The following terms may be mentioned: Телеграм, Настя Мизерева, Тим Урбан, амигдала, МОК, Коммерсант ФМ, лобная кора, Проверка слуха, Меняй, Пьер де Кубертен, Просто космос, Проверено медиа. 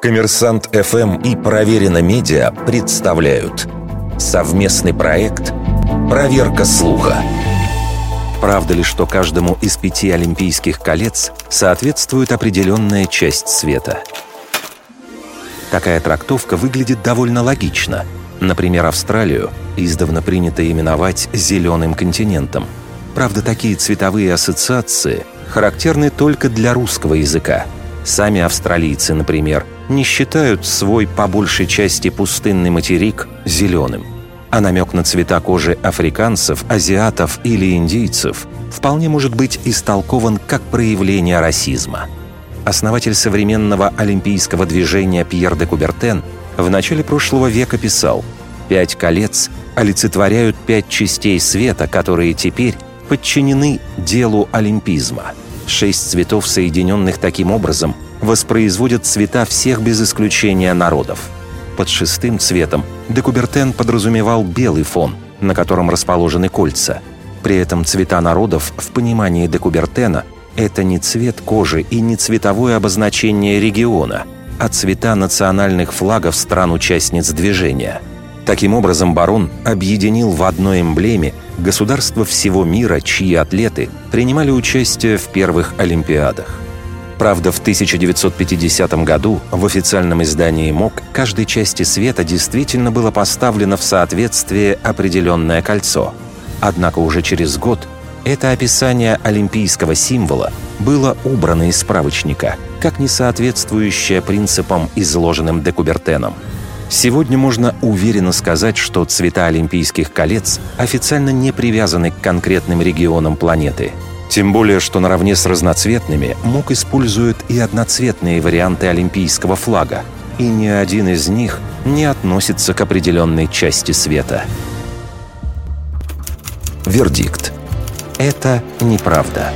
Коммерсант ФМ и Проверено медиа представляют совместный проект «Проверка слуха». Правда ли, что каждому из 5 олимпийских колец соответствует определенная часть света? Такая трактовка выглядит довольно логично. Например, Австралию издавна принято именовать «зеленым континентом». Правда, такие цветовые ассоциации характерны только для русского языка. Сами австралийцы, например, не считают свой по большей части пустынный материк зеленым. А намек на цвета кожи африканцев, азиатов или индийцев вполне может быть истолкован как проявление расизма. Основатель современного олимпийского движения Пьер де Кубертен в начале прошлого века писал: «5 колец олицетворяют 5 частей света, которые теперь подчинены делу олимпизма. 6 цветов, соединенных таким образом, воспроизводят цвета всех без исключения народов». Под 6-м цветом де Кубертен подразумевал белый фон, на котором расположены кольца. При этом цвета народов в понимании де Кубертена – это не цвет кожи и не цветовое обозначение региона, а цвета национальных флагов стран-участниц движения. Таким образом, барон объединил в одной эмблеме государства всего мира, чьи атлеты принимали участие в первых Олимпиадах. Правда, в 1950 году в официальном издании МОК каждой части света действительно было поставлено в соответствие определенное кольцо. Однако уже через год это описание олимпийского символа было убрано из справочника, как не соответствующее принципам, изложенным де Кубертеном. Сегодня можно уверенно сказать, что цвета олимпийских колец официально не привязаны к конкретным регионам планеты. Тем более, что наравне с разноцветными МОК использует и одноцветные варианты олимпийского флага, и ни один из них не относится к определенной части света. Вердикт. Это неправда.